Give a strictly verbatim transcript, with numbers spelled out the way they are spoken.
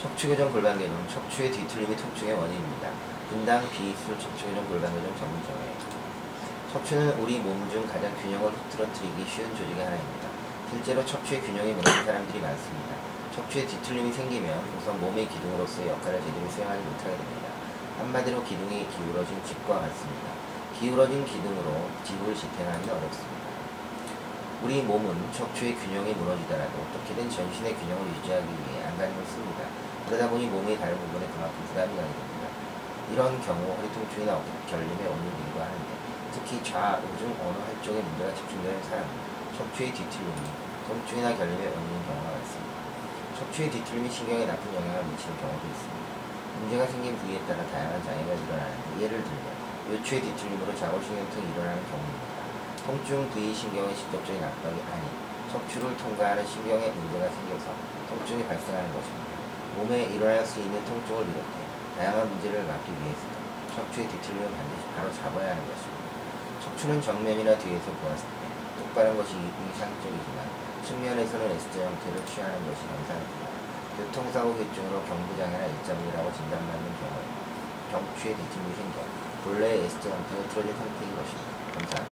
척추교정 골반교정, 척추의 뒤틀림이 통증의 원인입니다. 분당 비입술 척추교정 골반교정 전문점에 척추는 우리 몸 중 가장 균형을 흐트러뜨리기 쉬운 조직의 하나입니다. 실제로 척추의 균형이 무너진 사람들이 많습니다. 척추의 뒤틀림이 생기면 우선 몸의 기둥으로서의 역할을 제대로 수행하지 못하게 됩니다. 한마디로 기둥이 기울어진 집과 같습니다. 기울어진 기둥으로 집을 지탱하기 어렵습니다. 우리 몸은 척추의 균형이 무너지더라도 어떻게든 전신의 균형을 유지하기 위해 안간힘을 씁니다. 그러다 보니 몸의 다른 부분에 그만큼 부담이 가게 됩니다. 이런 경우 허리 통증이나 어깨 결림에 오는 일과 하는데, 특히 좌우 중 어느 한쪽에 문제가 집중되는 사람, 척추의 뒤틀림이 통증이나 결림에 오는 경우가 많습니다. 척추의 뒤틀림이 신경에 나쁜 영향을 미치는 경우도 있습니다. 문제가 생긴 부위에 따라 다양한 장애가 일어나는데, 예를 들면 요추의 뒤틀림으로 좌골신경통이 일어나는 경우입니다. 통증 부위 신경의 직접적인 압박이 아닌 척추를 통과하는 신경에 문제가 생겨서 통증이 발생하는 것입니다. 몸에 일어날 수 있는 통증을 비롯해 다양한 문제를 막기 위해서 척추의 뒤틀림을 반드시 바로 잡아야 하는 것입니다. 척추는 정면이나 뒤에서 보았을 때 똑바른 것이 이상적이지만 측면에서는 S자 형태를 취하는 것이 정상입니다. 교통사고 계층으로 경부장애나 일자목이라고 진단받는 경우에 척추의 뒤틀림이 생겨 본래의 S자 형태가 틀어진 상태인 것입니다. 감사합니다.